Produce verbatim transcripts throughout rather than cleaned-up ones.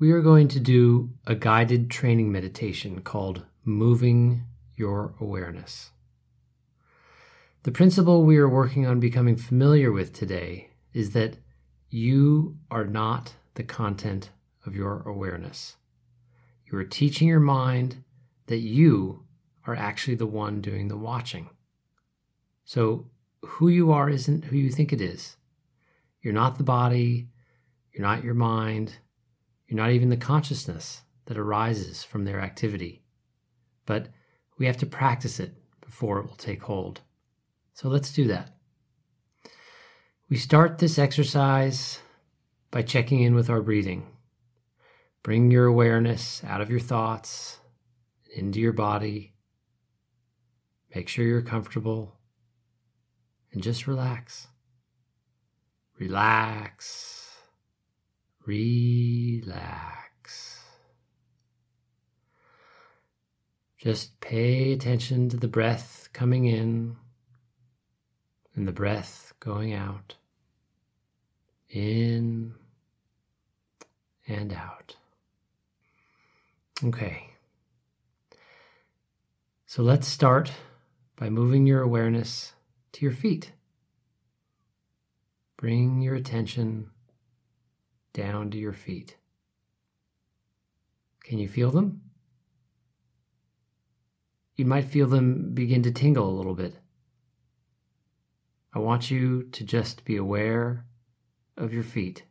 We are going to do a guided training meditation called Moving Your Awareness. The principle we are working on becoming familiar with today is that you are not the content of your awareness. You are teaching your mind that you are actually the one doing the watching. So who you are isn't who you think it is. You're not the body, you're not your mind, you're not even the consciousness that arises from their activity. But we have to practice it before it will take hold. So let's do that. We start this exercise by checking in with our breathing. Bring your awareness out of your thoughts, into your body. Make sure you're comfortable and just relax. Relax. Relax. Just pay attention to the breath coming in and the breath going out, in and out. Okay, so let's start by moving your awareness to your feet. Bring your attention down to your feet. Can you feel them? You might feel them begin to tingle a little bit. I want you to just be aware of your feet.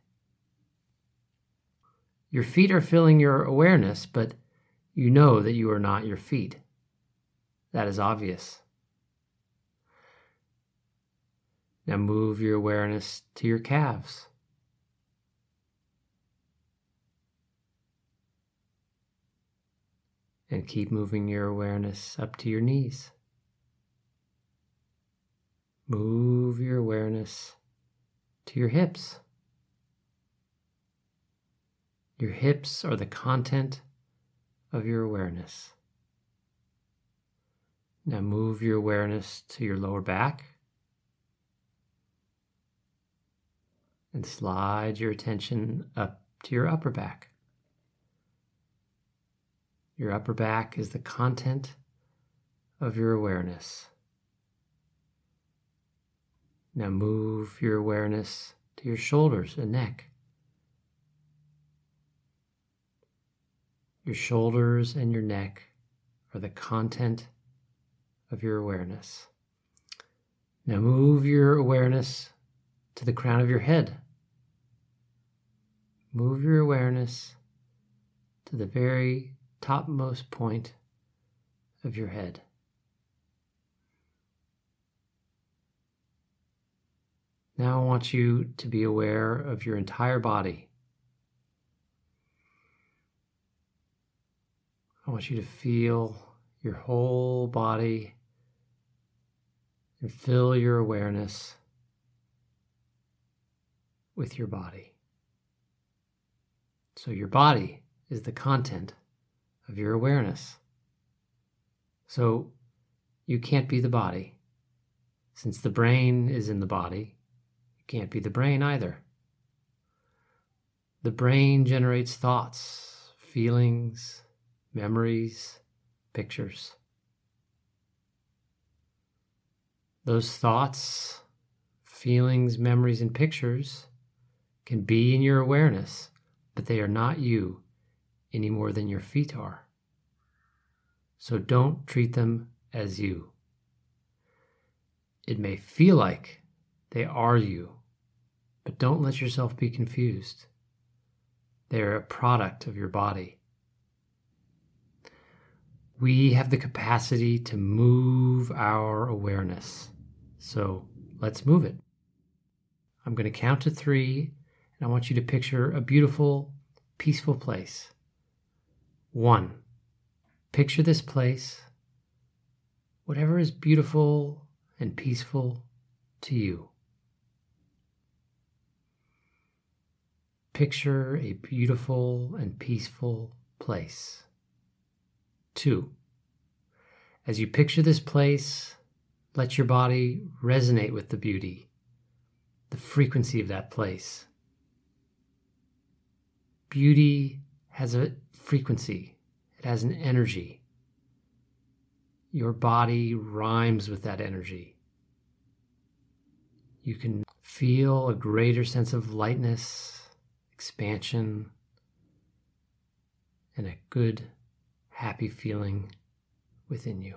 Your feet are filling your awareness, but you know that you are not your feet. That is obvious. Now move your awareness to your calves. And keep moving your awareness up to your knees. Move your awareness to your hips. Your hips are the content of your awareness. Now move your awareness to your lower back and slide your attention up to your upper back. Your upper back is the content of your awareness. Now move your awareness to your shoulders and neck. Your shoulders and your neck are the content of your awareness. Now move your awareness to the crown of your head. Move your awareness to the very topmost point of your head. Now I want you to be aware of your entire body. I want you to feel your whole body and fill your awareness with your body. So your body is the content of your awareness. So you can't be the body. Since the brain is in the body, can't be the brain either. The brain generates thoughts, feelings, memories, pictures. Those thoughts, feelings, memories, and pictures can be in your awareness, but they are not you any more than your feet are. So don't treat them as you. It may feel like they are you, but don't let yourself be confused. They are a product of your body. We have the capacity to move our awareness, so let's move it. I'm going to count to three, and I want you to picture a beautiful, peaceful place. One, picture this place, whatever is beautiful and peaceful to you. Picture a beautiful and peaceful place. Two, as you picture this place, let your body resonate with the beauty, the frequency of that place. Beauty has a frequency. It has an energy. Your body rhymes with that energy. You can feel a greater sense of lightness, expansion, and a good, happy feeling within you.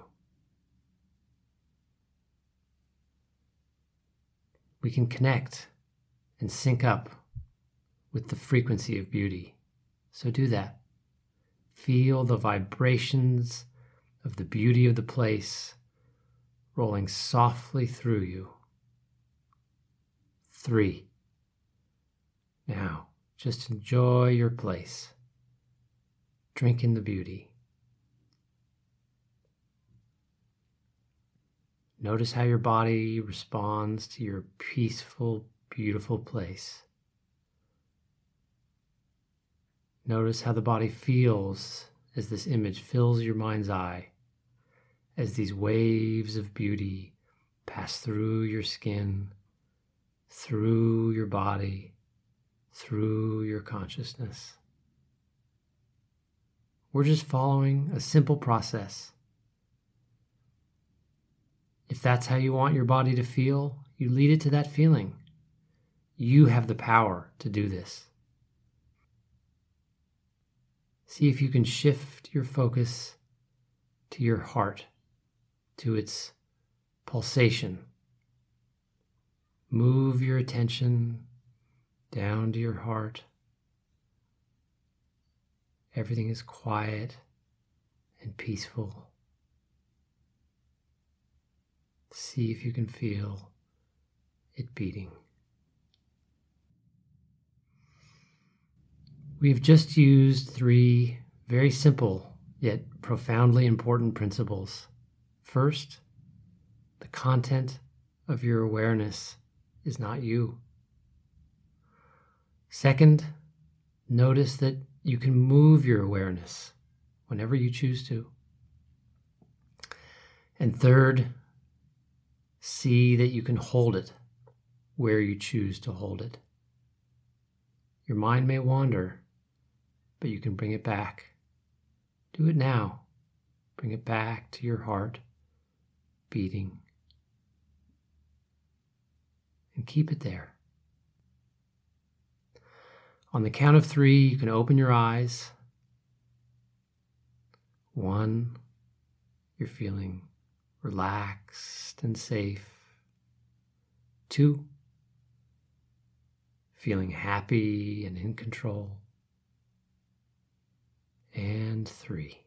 We can connect and sync up with the frequency of beauty. So do that. Feel the vibrations of the beauty of the place rolling softly through you. Three. Now, just enjoy your place. Drink in the beauty. Notice how your body responds to your peaceful, beautiful place. Notice how the body feels as this image fills your mind's eye, as these waves of beauty pass through your skin, through your body, through your consciousness. We're just following a simple process. If that's how you want your body to feel, you lead it to that feeling. You have the power to do this. See if you can shift your focus to your heart, to its pulsation. Move your attention down to your heart. Everything is quiet and peaceful. See if you can feel it beating. We've just used three very simple yet profoundly important principles. First, the content of your awareness is not you. Second, notice that you can move your awareness whenever you choose to. And third, see that you can hold it where you choose to hold it. Your mind may wander, but you can bring it back. Do it now. Bring it back to your heart, beating. And keep it there. On the count of three, you can open your eyes. One, you're feeling relaxed and safe. Two, feeling happy and in control. And three.